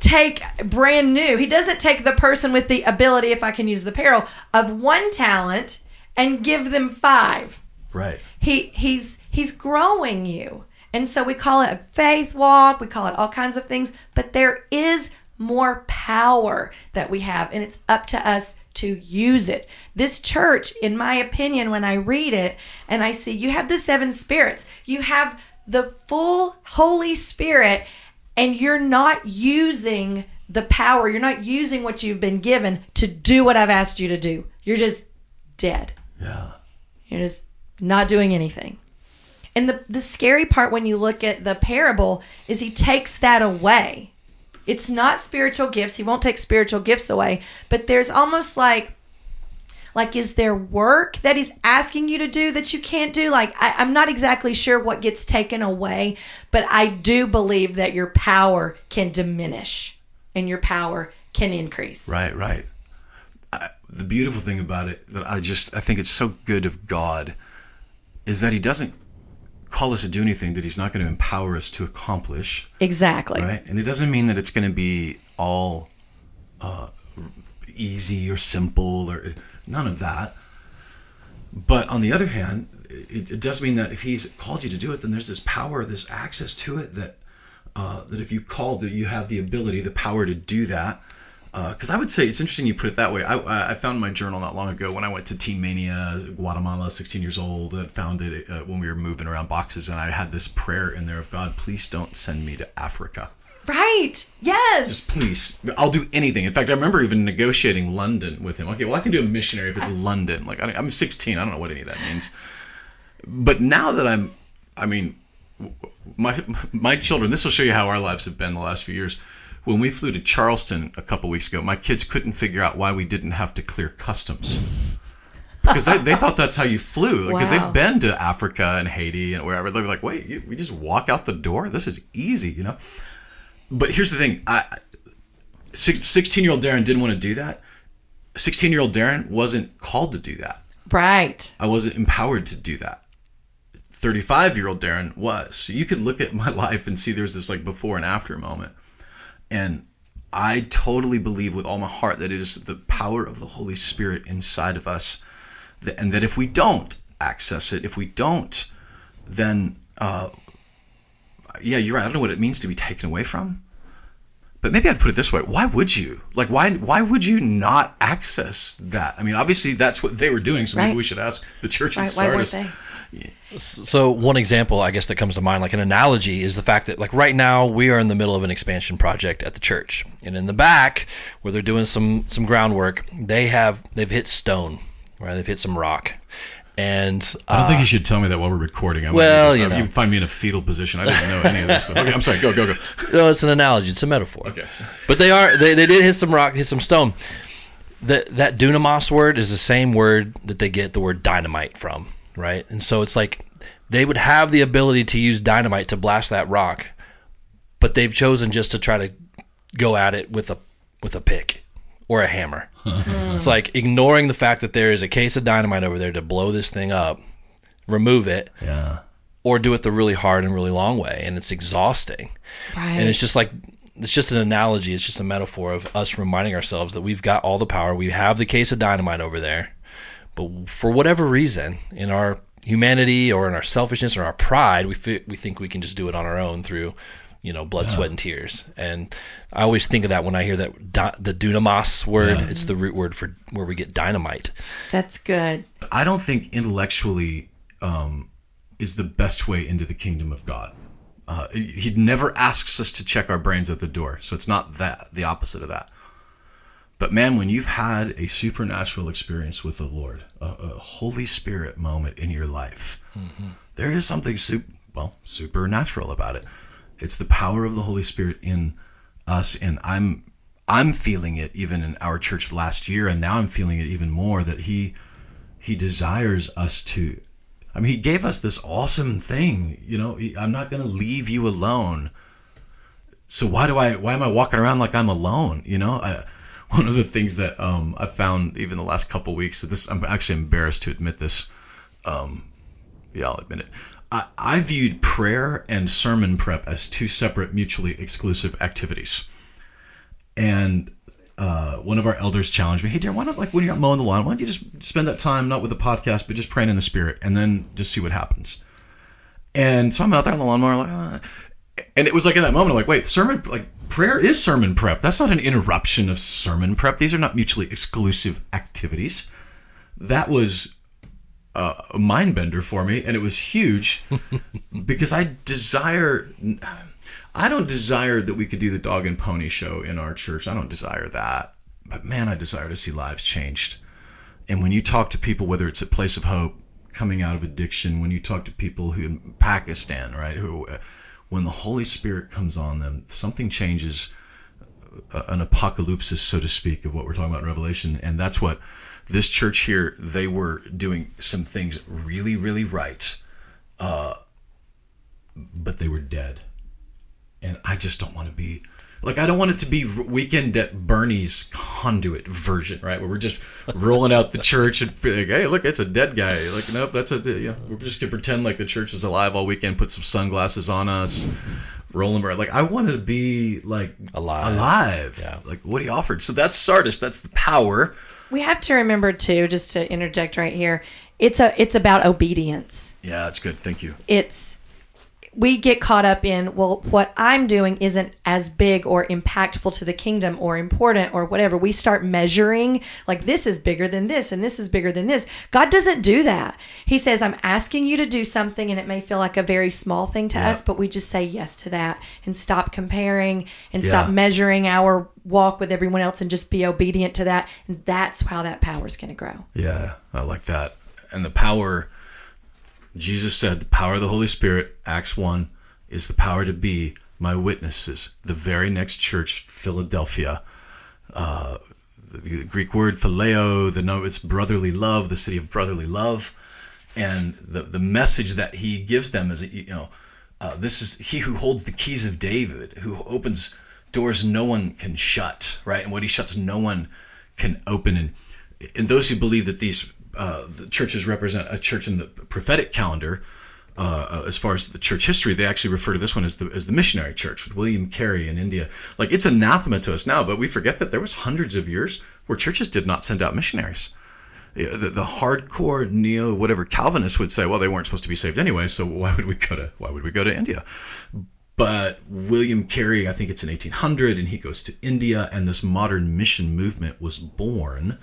take brand new. He doesn't take the person with the ability, if I can use the parallel, of 1 talent and give them 5. Right. He's growing you. And so we call it a faith walk. We call it all kinds of things. But there is more power that we have, and it's up to us to use it. This church, in my opinion, when I read it and I see you have the 7 spirits, you have the full Holy Spirit, and you're not using the power. You're not using what you've been given to do what I've asked you to do. You're just dead. Yeah. You're just not doing anything. And the scary part when you look at the parable is He takes that away. It's not spiritual gifts. He won't take spiritual gifts away. But there's almost like is there work that He's asking you to do that you can't do? Like, I'm not exactly sure what gets taken away, but I do believe that your power can diminish and your power can increase. Right, right. The beautiful thing about it that I think it's so good of God is that He doesn't call us to do anything that He's not going to empower us to accomplish. Exactly. Right? And it doesn't mean that it's going to be all easy or simple or none of that. But on the other hand, it does mean that if He's called you to do it, then there's this power, this access to it that that if you've called, that you have the ability, the power to do that. Because I would say it's interesting you put it that way. I found my journal not long ago when I went to Teen Mania, Guatemala, 16 years old, and found it when we were moving around boxes. And I had this prayer in there of, God, please don't send me to Africa. Right. Yes. Just please. I'll do anything. In fact, I remember even negotiating London with him. Okay, well, I can do a missionary if it's London. Like, I'm 16. I don't know what any of that means. But now that my children, this will show you how our lives have been the last few years. When we flew to Charleston a couple weeks ago, my kids couldn't figure out why we didn't have to clear customs. Because they thought that's how you flew. Because They've been to Africa and Haiti and wherever. They were like, wait, we just walk out the door? This is easy, you know? But here's the thing. 16-year-old Darren didn't want to do that. 16-year-old Darren wasn't called to do that. Right. I wasn't empowered to do that. 35-year-old Darren was. So you could look at my life and see there's this like before and after moment. And I totally believe with all my heart that it is the power of the Holy Spirit inside of us. And that if we don't access it, if we don't, then, you're right. I don't know what it means to be taken away from. But maybe I'd put it this way. Why would you? Like, why would you not access that? I mean, obviously, that's what they were doing. So maybe we should ask the church in Sardis. Why weren't they? So one example, I guess, that comes to mind, like an analogy, is the fact that, like, right now we are in the middle of an expansion project at the church. And in the back, where they're doing some groundwork, they've hit stone, right? They've hit some rock. And I don't think you should tell me that while we're recording. You find me in a fetal position. I didn't know any of this. So. Okay, I'm sorry. Go. No, it's an analogy. It's a metaphor. Okay, but they did hit some rock, hit some stone. That dunamos word is the same word that they get the word dynamite from, right? And so it's like they would have the ability to use dynamite to blast that rock, but they've chosen just to try to go at it with a pick. Or a hammer. It's like ignoring the fact that there is a case of dynamite over there to blow this thing up, remove it, or do it the really hard and really long way. And it's exhausting. Right. And it's just like, it's just an analogy. It's just a metaphor of us reminding ourselves that we've got all the power. We have the case of dynamite over there. But for whatever reason, in our humanity or in our selfishness or our pride, we think we can just do it on our own through blood, sweat, and tears. And I always think of that when I hear that the dunamos word. Yeah. It's the root word for where we get dynamite. That's good. I don't think intellectually is the best way into the kingdom of God. He never asks us to check our brains at the door. So it's not that, the opposite of that. But man, when you've had a supernatural experience with the Lord, a Holy Spirit moment in your life, there is something supernatural about it. It's the power of the Holy Spirit in us, and I'm feeling it even in our church last year, and now I'm feeling it even more that he desires us to. I mean, he gave us this awesome thing, I'm not going to leave you alone. So why am I walking around like I'm alone? One of the things that I found even the last couple of weeks. So this, I'm actually embarrassed to admit this. I'll admit it. I viewed prayer and sermon prep as two separate, mutually exclusive activities. And one of our elders challenged me, hey, Darren, why not, like, when you're out mowing the lawn, why don't you just spend that time, not with a podcast, but just praying in the Spirit, and then just see what happens. And so I'm out there on the lawnmower, and it was like in that moment, I'm like, wait, prayer is sermon prep. That's not an interruption of sermon prep. These are not mutually exclusive activities. That was a mind bender for me, and it was huge because I don't desire that we could do the dog and pony show in our church. I don't desire that, but man, I desire to see lives changed. And when you talk to people, whether it's a place of hope coming out of addiction, when you talk to people who in Pakistan, right, who when the Holy Spirit comes on them, something changes, an apocalypse, so to speak, of what we're talking about in Revelation. And that's what this church here, they were doing some things really, really right, but they were dead. And I just don't want to be, like, I don't want it to be Weekend at Bernie's Conduit version, right? Where we're just rolling out the church and be like, hey, look, that's a dead guy. Like, nope, we're just going to pretend like the church is alive all weekend, put some sunglasses on us, roll them around. Like, I want to be, like, alive. Yeah. Like what he offered. So that's Sardis. That's the power. We have to remember, too, just to interject right here, it's about obedience. Yeah, that's good. Thank you. It's we get caught up in, well, what I'm doing isn't as big or impactful to the kingdom or important or whatever. We start measuring, like, this is bigger than this and this is bigger than this. God doesn't do that. He says, I'm asking you to do something, and it may feel like a very small thing to us, but we just say yes to that and stop comparing and stop measuring our walk with everyone else and just be obedient to that. And that's how that power is going to grow. Yeah, I like that. And the power... Jesus said the power of the Holy Spirit, Acts 1, is the power to be my witnesses. The very next church, Philadelphia, the Greek word phileo, it's brotherly love, the city of brotherly love. And the message that he gives them is, this is he who holds the keys of David, who opens doors no one can shut, right? And what he shuts, no one can open. And those who believe that these... the churches represent a church in the prophetic calendar. As far as the church history, they actually refer to this one as the missionary church with William Carey in India. Like, it's anathema to us now, but we forget that there was hundreds of years where churches did not send out missionaries. The hardcore neo whatever Calvinists would say, well, they weren't supposed to be saved anyway, so why would we go to India? But William Carey, I think it's in 1800, and he goes to India, and this modern mission movement was born.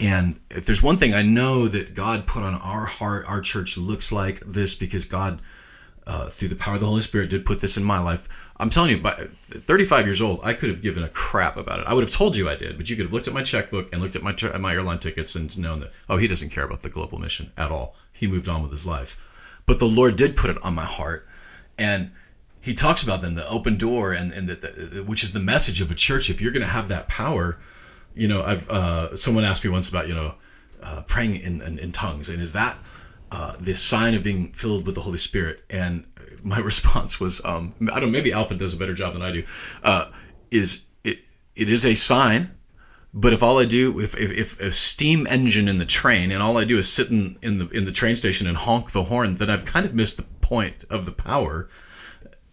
And if there's one thing I know that God put on our heart, our church looks like this, because God, through the power of the Holy Spirit, did put this in my life. I'm telling you, by 35 years old, I could have given a crap about it. I would have told you I did, but you could have looked at my checkbook and looked at my airline tickets and known that, oh, he doesn't care about the global mission at all. He moved on with his life. But the Lord did put it on my heart. And he talks about them, the open door, and which is the message of a church. If you're going to have that power... I've someone asked me once about praying in tongues, and is that the sign of being filled with the Holy Spirit? And my response was, I don't know, maybe Alpha does a better job than I do. It is a sign, but if all I do, if a steam engine in the train, and all I do is sit in the train station and honk the horn, then I've kind of missed the point of the power,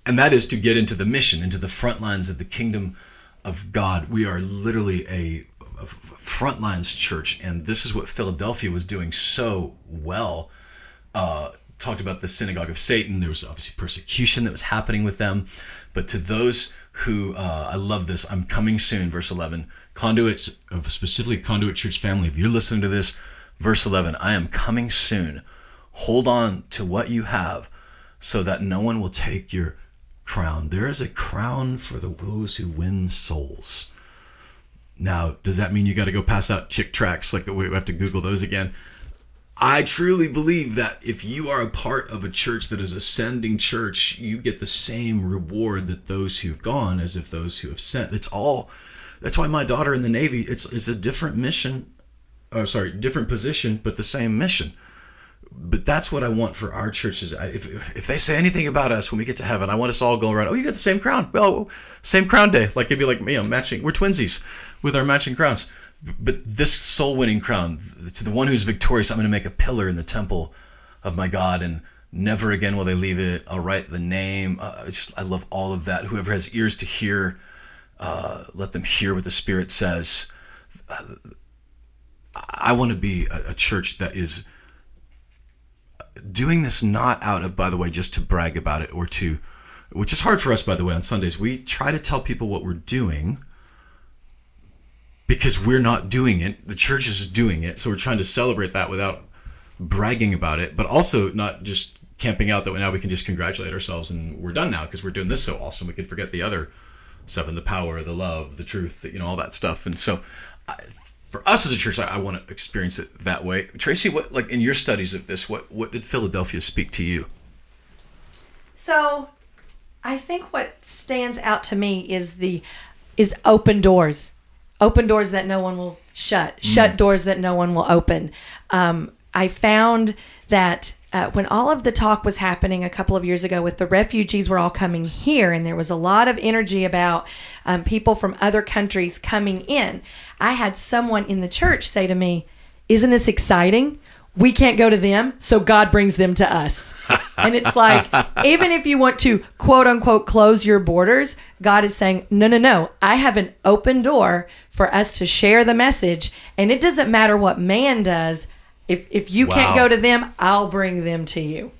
and that is to get into the mission, into the front lines of the kingdom of God. We are literally a frontlines church, and this is what Philadelphia was doing so well. Talked about the synagogue of Satan. There was obviously persecution that was happening with them, but to those who I love this, I'm coming soon, verse 11. Conduits, specifically Conduit Church family, if you're listening to this, verse 11, I am coming soon. Hold on to what you have so that no one will take your crown. There is a crown for those who win souls. Now, does that mean you got to go pass out chick tracts? Like, we have to Google those again. I truly believe that if you are a part of a church that is ascending church, you get the same reward that those who've gone as if those who have sent. That's why my daughter in the Navy, it's a different mission. Different position, but the same mission. But that's what I want for our churches. If they say anything about us when we get to heaven, I want us all going around, oh, you got the same crown. Well, same crown day. Like, it'd be like, matching. We're twinsies with our matching crowns. But this soul-winning crown, to the one who's victorious, I'm going to make a pillar in the temple of my God, and never again will they leave it. I'll write the name. I love all of that. Whoever has ears to hear, let them hear what the Spirit says. I want to be a church that is doing this not out of, by the way, just to brag about it, or to, which is hard for us, by the way, on Sundays. We try to tell people what we're doing because we're not doing it. The church is doing it. So we're trying to celebrate that without bragging about it, but also not just camping out that now we can just congratulate ourselves and we're done now because we're doing this so awesome. We can forget the other seven, the power, the love, the truth, all that stuff. And so for us as a church, I want to experience it that way. Tracy, what, like in your studies of this, what did Philadelphia speak to you? So, I think what stands out to me is open doors that no one will shut doors that no one will open. I found that when all of the talk was happening a couple of years ago with the refugees were all coming here, and there was a lot of energy about people from other countries coming in, I had someone in the church say to me, isn't this exciting? We can't go to them, so God brings them to us. And it's like, even if you want to, quote unquote, close your borders, God is saying, no, I have an open door for us to share the message, and it doesn't matter what man does. If you can't go to them, I'll bring them to you.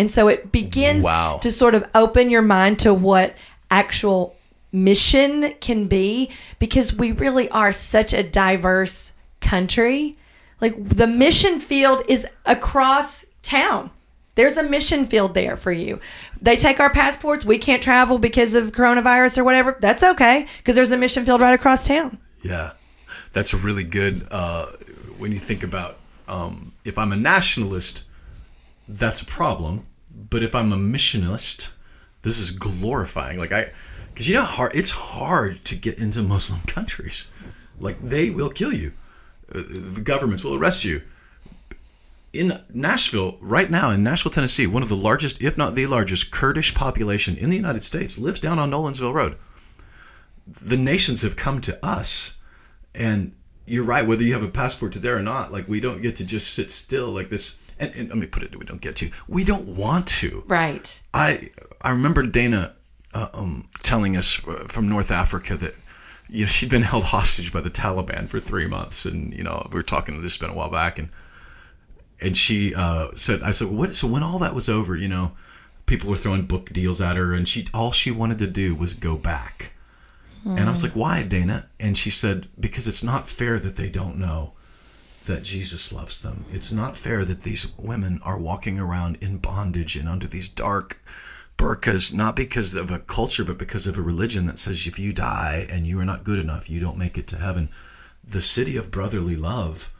And so it begins to sort of open your mind to what actual mission can be, because we really are such a diverse country. Like, the mission field is across town. There's a mission field there for you. They take our passports. We can't travel because of coronavirus or whatever. That's okay, because there's a mission field right across town. Yeah, that's really good. When you think about if I'm a nationalist, that's a problem. But if I'm a missionist, this is glorifying. Like, because you know how hard it's to get into Muslim countries. Like, they will kill you. The governments will arrest you. In Nashville, right now, in Nashville, Tennessee, one of the largest, if not the largest, Kurdish population in the United States lives down on Nolensville Road. The nations have come to us, and you're right, whether you have a passport to there or not, like, we don't get to just sit still like this. And let me put it, we don't want to. Right. I remember Dana telling us from North Africa that, you know, she'd been held hostage by the Taliban for 3 months, and, you know, we were talking, this has been a while back, and she said, I said, what? So when all that was over, you know, people were throwing book deals at her, and all she wanted to do was go back. Mm. And I was like, why, Dana? And she said, because it's not fair that they don't know that Jesus loves them. It's not fair that these women are walking around in bondage and under these dark burqas, not because of a culture, but because of a religion that says if you die and you are not good enough, you don't make it to heaven. The city of brotherly love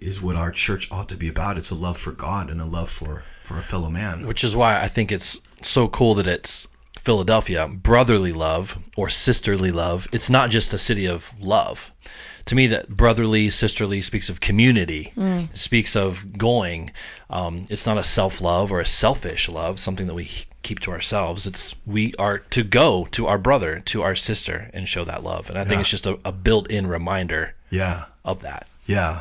is what our church ought to be about. It's a love for God and a love for a fellow man. Which is why I think it's so cool that it's Philadelphia, brotherly love or sisterly love. It's not just a city of love. To me, that brotherly, sisterly speaks of community, speaks of going. It's not a self-love or a selfish love, something that we keep to ourselves. It's we are to go to our brother, to our sister, and show that love. And I think it's just a built-in reminder of that. Yeah.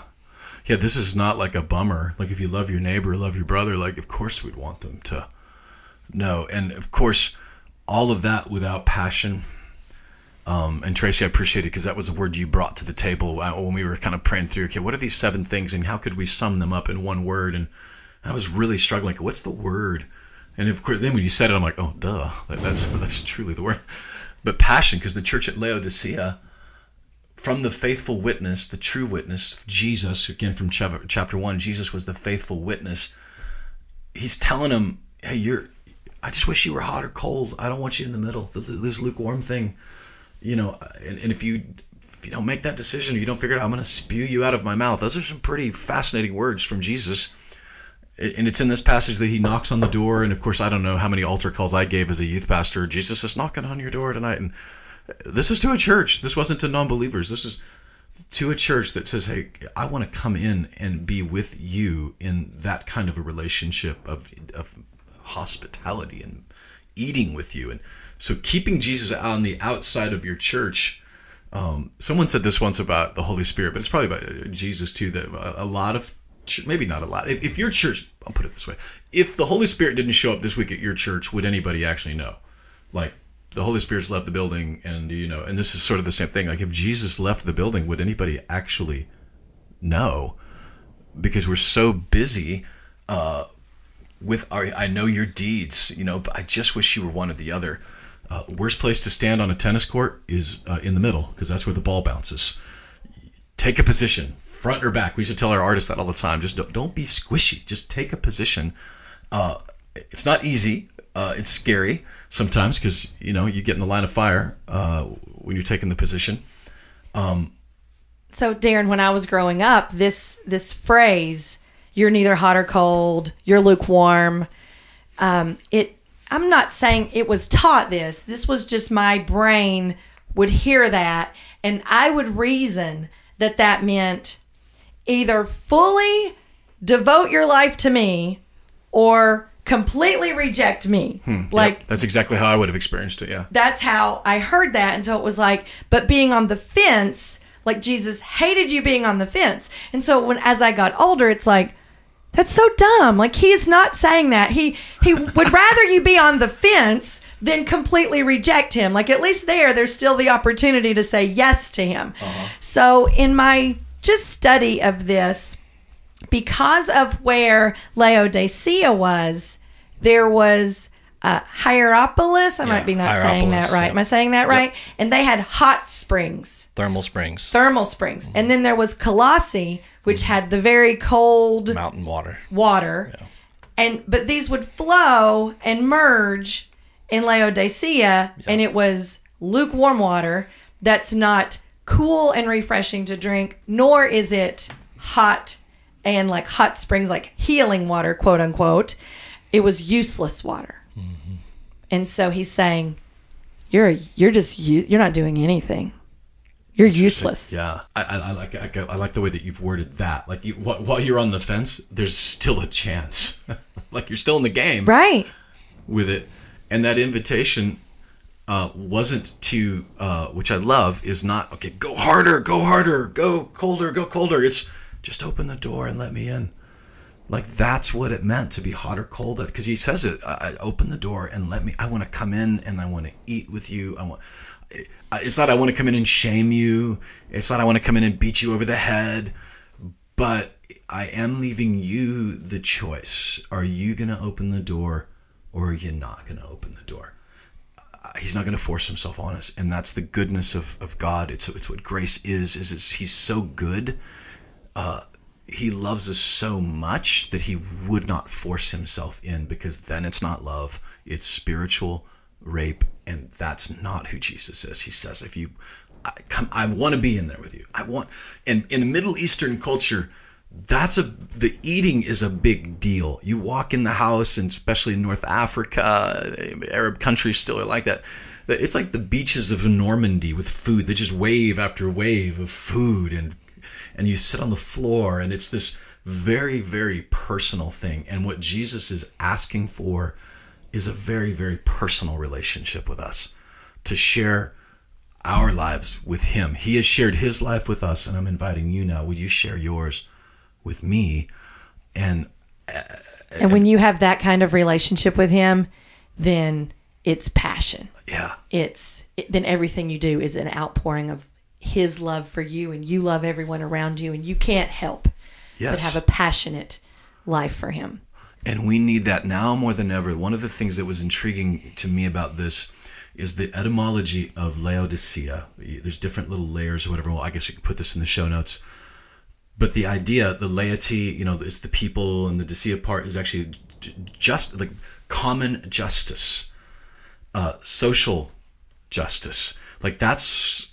Yeah, this is not like a bummer. Like, if you love your neighbor, love your brother, like, of course we'd want them to know. And of course, all of that without passion. And Tracy, I appreciate it, because that was a word you brought to the table when we were kind of praying through, okay, what are these 7 things and how could we sum them up in one word? And I was really struggling, like, what's the word? And of course, then when you said it, I'm like, oh, duh, that's truly the word. But passion, because the church at Laodicea, from the faithful witness, the true witness, Jesus, again from chapter 1, Jesus was the faithful witness. He's telling him, hey, I just wish you were hot or cold. I don't want you in the middle, this lukewarm thing. You know, and if you don't make that decision, or you don't figure it out, I'm going to spew you out of my mouth. Those are some pretty fascinating words from Jesus. And it's in this passage that he knocks on the door. And of course, I don't know how many altar calls I gave as a youth pastor. Jesus is knocking on your door tonight. And this is to a church. This wasn't to non-believers. This is to a church that says, hey, I want to come in and be with you in that kind of a relationship of hospitality and eating with you. And so keeping Jesus on the outside of your church, someone said this once about the Holy Spirit, but it's probably about Jesus too, that a lot of, maybe not a lot. If your church, I'll put it this way, if the Holy Spirit didn't show up this week at your church, would anybody actually know? Like, the Holy Spirit's left the building, and, you know, and this is sort of the same thing. Like, if Jesus left the building, would anybody actually know? Because we're so busy with our, I know your deeds, you know, but I just wish you were one or the other. Worst place to stand on a tennis court is in the middle, because that's where the ball bounces. Take a position, front or back. We should tell our artists that all the time. Just don't be squishy. Just take a position. It's not easy. It's scary sometimes, because, you know, you get in the line of fire when you're taking the position. So, Darren, when I was growing up, this phrase, "You're neither hot or cold. You're lukewarm." I'm not saying it was taught this. This was just my brain would hear that, and I would reason that that meant either fully devote your life to me or completely reject me. Like, yep. That's exactly how I would have experienced it. Yeah, that's how I heard that. And so it was like, but being on the fence, like, Jesus hated you being on the fence. And so as I got older, it's like, that's so dumb. Like, he is not saying that. He would rather you be on the fence than completely reject him. Like, at least there's still the opportunity to say yes to him. Uh-huh. So in my just study of this, because of where Laodicea was, There was Hierapolis. I might be not saying that right. Yep. Am I saying that right? Yep. And they had hot springs. Thermal springs. Mm-hmm. And then there was Colossae, which mm-hmm. had the very cold mountain water. Yeah. But these would flow and merge in Laodicea, yep. and it was lukewarm water that's not cool and refreshing to drink, nor is it hot and like hot springs, like healing water, quote unquote. It was useless water. Mm-hmm. And so he's saying, you're not doing anything. You're useless. Yeah, I like the way that you've worded that. Like, while you're on the fence, there's still a chance. Like, you're still in the game, right? With it, and that invitation wasn't to, which I love, is not okay. Go harder, go colder. It's just open the door and let me in. Like, that's what it meant to be hot or cold. Because he says it. I open the door and let me. I want to come in and I want to eat with you. It's not I want to come in and shame you. It's not I want to come in and beat you over the head. But I am leaving you the choice. Are you going to open the door or are you not going to open the door? He's not going to force himself on us. And that's the goodness of God. It's what grace is he's so good. He loves us so much that he would not force himself in, because then it's not love. It's spiritual rape. And that's not who Jesus is. He says, I want to be in there with you. And in Middle Eastern culture, the eating is a big deal. You walk in the house, and especially in North Africa, Arab countries still are like that. It's like the beaches of Normandy with food. They just wave after wave of food, and you sit on the floor, and it's this very, very personal thing. And what Jesus is asking for is a very, very personal relationship with us, to share our lives with him. He has shared his life with us, and I'm inviting you now. Would you share yours with me? And when you have that kind of relationship with him, then it's passion. Yeah. Then everything you do is an outpouring of his love for you, and you love everyone around you, and you can't help but have a passionate life for him. And we need that now more than ever. One of the things that was intriguing to me about this is the etymology of Laodicea. There's different little layers or whatever. Well, I guess you can put this in the show notes. But the idea, the laity, it's the people, and the decea part is actually just like common justice, social justice. Like, that's,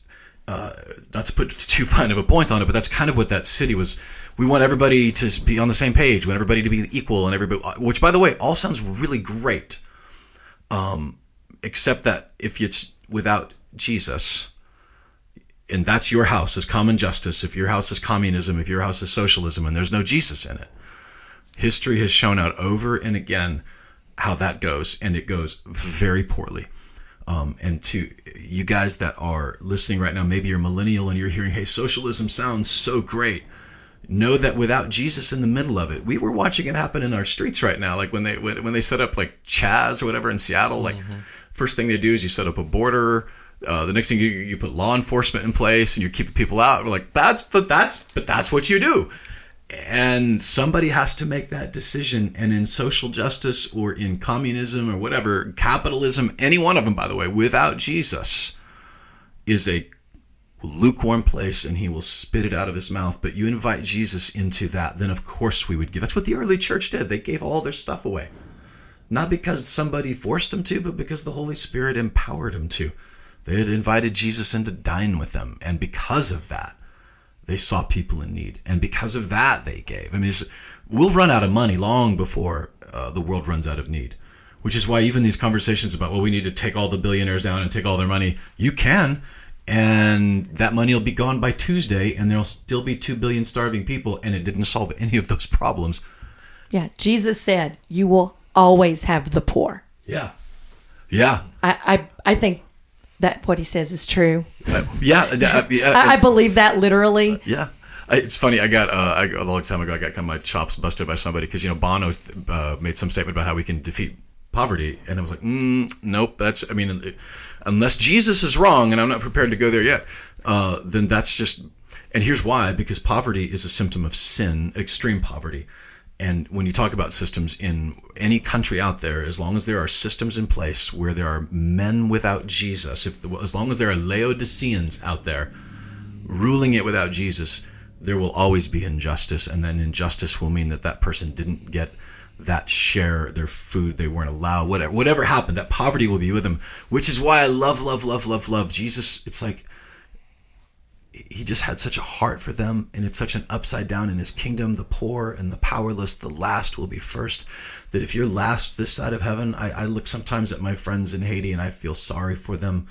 not to put too fine of a point on it, but that's kind of what that city was. We want everybody to be on the same page. We want everybody to be equal, and everybody, which, by the way, all sounds really great, except that if it's without Jesus, and that's your house is common justice, if your house is communism, if your house is socialism, and there's no Jesus in it, history has shown out over and again how that goes, and it goes very poorly. And to you guys that are listening right now, maybe you're millennial and you're hearing, hey, socialism sounds so great. Know that without Jesus in the middle of it, we were watching it happen in our streets right now. Like when they set up like Chaz or whatever in Seattle, like mm-hmm. first thing they do is you set up a border. The next thing you put law enforcement in place and you keep people out. We're like, that's what you do. And somebody has to make that decision. And in social justice or in communism or whatever, capitalism, any one of them, by the way, without Jesus is a lukewarm place, and he will spit it out of his mouth. But you invite Jesus into that, then of course we would give. That's what the early church did. They gave all their stuff away. Not because somebody forced them to, but because the Holy Spirit empowered them to. They had invited Jesus in to dine with them. And because of that, they saw people in need. And because of that, they gave. I mean, we'll run out of money long before the world runs out of need, which is why even these conversations about, well, we need to take all the billionaires down and take all their money. You can. And that money will be gone by Tuesday, and there'll still be 2 billion starving people. And it didn't solve any of those problems. Yeah. Jesus said, you will always have the poor. Yeah. Yeah. I think that what he says is true. I believe that literally. It's funny. I got a long time ago, I got kind of my chops busted by somebody because Bono made some statement about how we can defeat poverty, and I was like, nope. That's unless Jesus is wrong, and I'm not prepared to go there yet. Then that's just, and here's why: because poverty is a symptom of sin, extreme poverty, And when you talk about systems in any country out there, as long as there are systems in place where there are men without Jesus, as long as there are Laodiceans out there ruling it without Jesus, there will always be injustice. And then injustice will mean that that person didn't get that share, their food, they weren't allowed, whatever happened, that poverty will be with them, which is why I love Jesus. It's like, he just had such a heart for them, and it's such an upside down in his kingdom. The poor and the powerless, the last will be first. That if you're last this side of heaven, I look sometimes at my friends in Haiti and I feel sorry for them.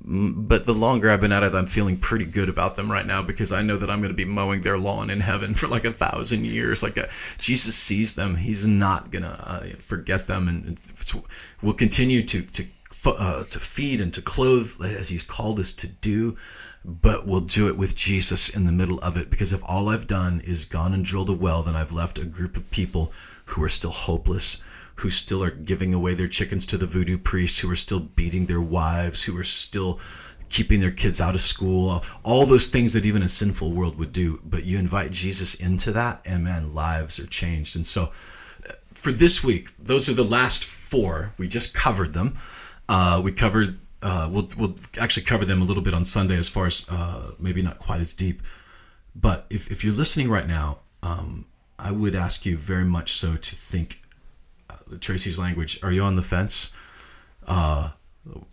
But the longer I've been at it, I'm feeling pretty good about them right now, because I know that I'm going to be mowing their lawn in heaven for like 1,000 years. Jesus sees them. He's not going to forget them, and we'll continue to feed and to clothe as he's called us to do. But we'll do it with Jesus in the middle of it, because if all I've done is gone and drilled a well, then I've left a group of people who are still hopeless, who still are giving away their chickens to the voodoo priests, who are still beating their wives, who are still keeping their kids out of school, all those things that even a sinful world would do. But you invite Jesus into that, and man, lives are changed. And so for this week, those are the last four. We just covered them. We'll actually cover them a little bit on Sunday, as far as maybe not quite as deep. But if you're listening right now, I would ask you very much so to think, Tracy's language, are you on the fence?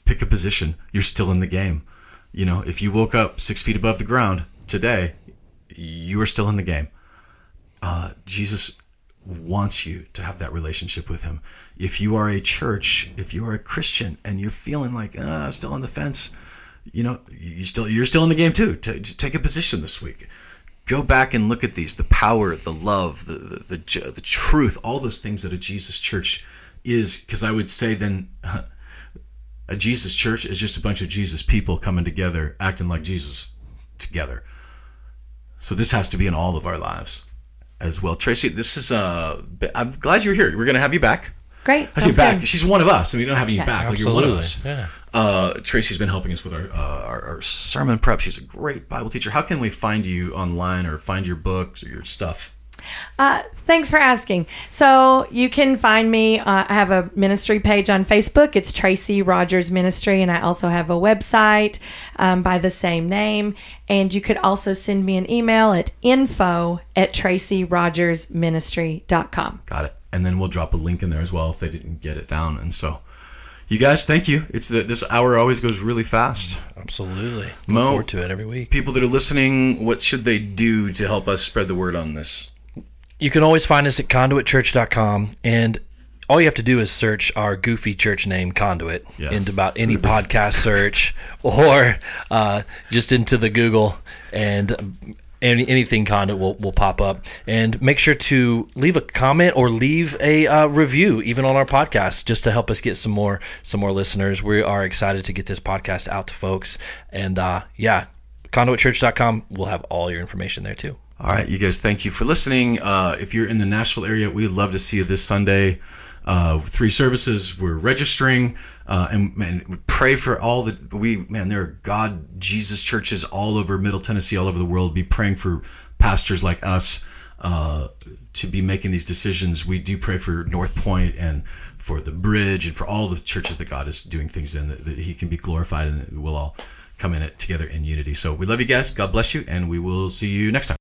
Pick a position. You're still in the game. You know, if you woke up 6 feet above the ground today, you are still in the game. Jesus wants you to have that relationship with him. If you are a church, if you are a Christian, and you're feeling like, I'm still on the fence, you're still in the game too. Take a position this week. Go back and look at these: the power, the love, the truth, all those things that a Jesus church is. Because I would say then, a Jesus church is just a bunch of Jesus people coming together, acting like Jesus together. So this has to be in all of our lives as well. Tracy, this is I'm glad you're here. We're gonna have you back. Great. I say back. Good. She's one of us, and we don't have you back. Like, you're one of us. Yeah. Tracy's been helping us with our sermon prep. She's a great Bible teacher. How can we find you online, or find your books or your stuff? Thanks for asking. So you can find me. I have a ministry page on Facebook. It's Tracy Rogers Ministry, and I also have a website by the same name. And you could also send me an email at info@tracyrogersministry.com. Got it. And then we'll drop a link in there as well if they didn't get it down. And so, you guys, thank you. This hour always goes really fast. Absolutely. Look forward to it every week. People that are listening, what should they do to help us spread the word on this? You can always find us at conduitchurch.com, and all you have to do is search our goofy church name, Conduit, into about any podcast search, or just into the Google, and anything Conduit will pop up. And make sure to leave a comment or leave a review, even on our podcast, just to help us get some more listeners. We are excited to get this podcast out to folks, and conduitchurch.com will have all your information there too. All right, you guys, thank you for listening. If you're in the Nashville area, we'd love to see you this Sunday. 3 services, we're registering, and pray for all there are Jesus churches all over Middle Tennessee, all over the world. Be praying for pastors like us to be making these decisions. We do pray for North Point and for The Bridge and for all the churches that God is doing things in, that he can be glorified, and that we'll all come in it together in unity. So we love you guys. God bless you, and we will see you next time.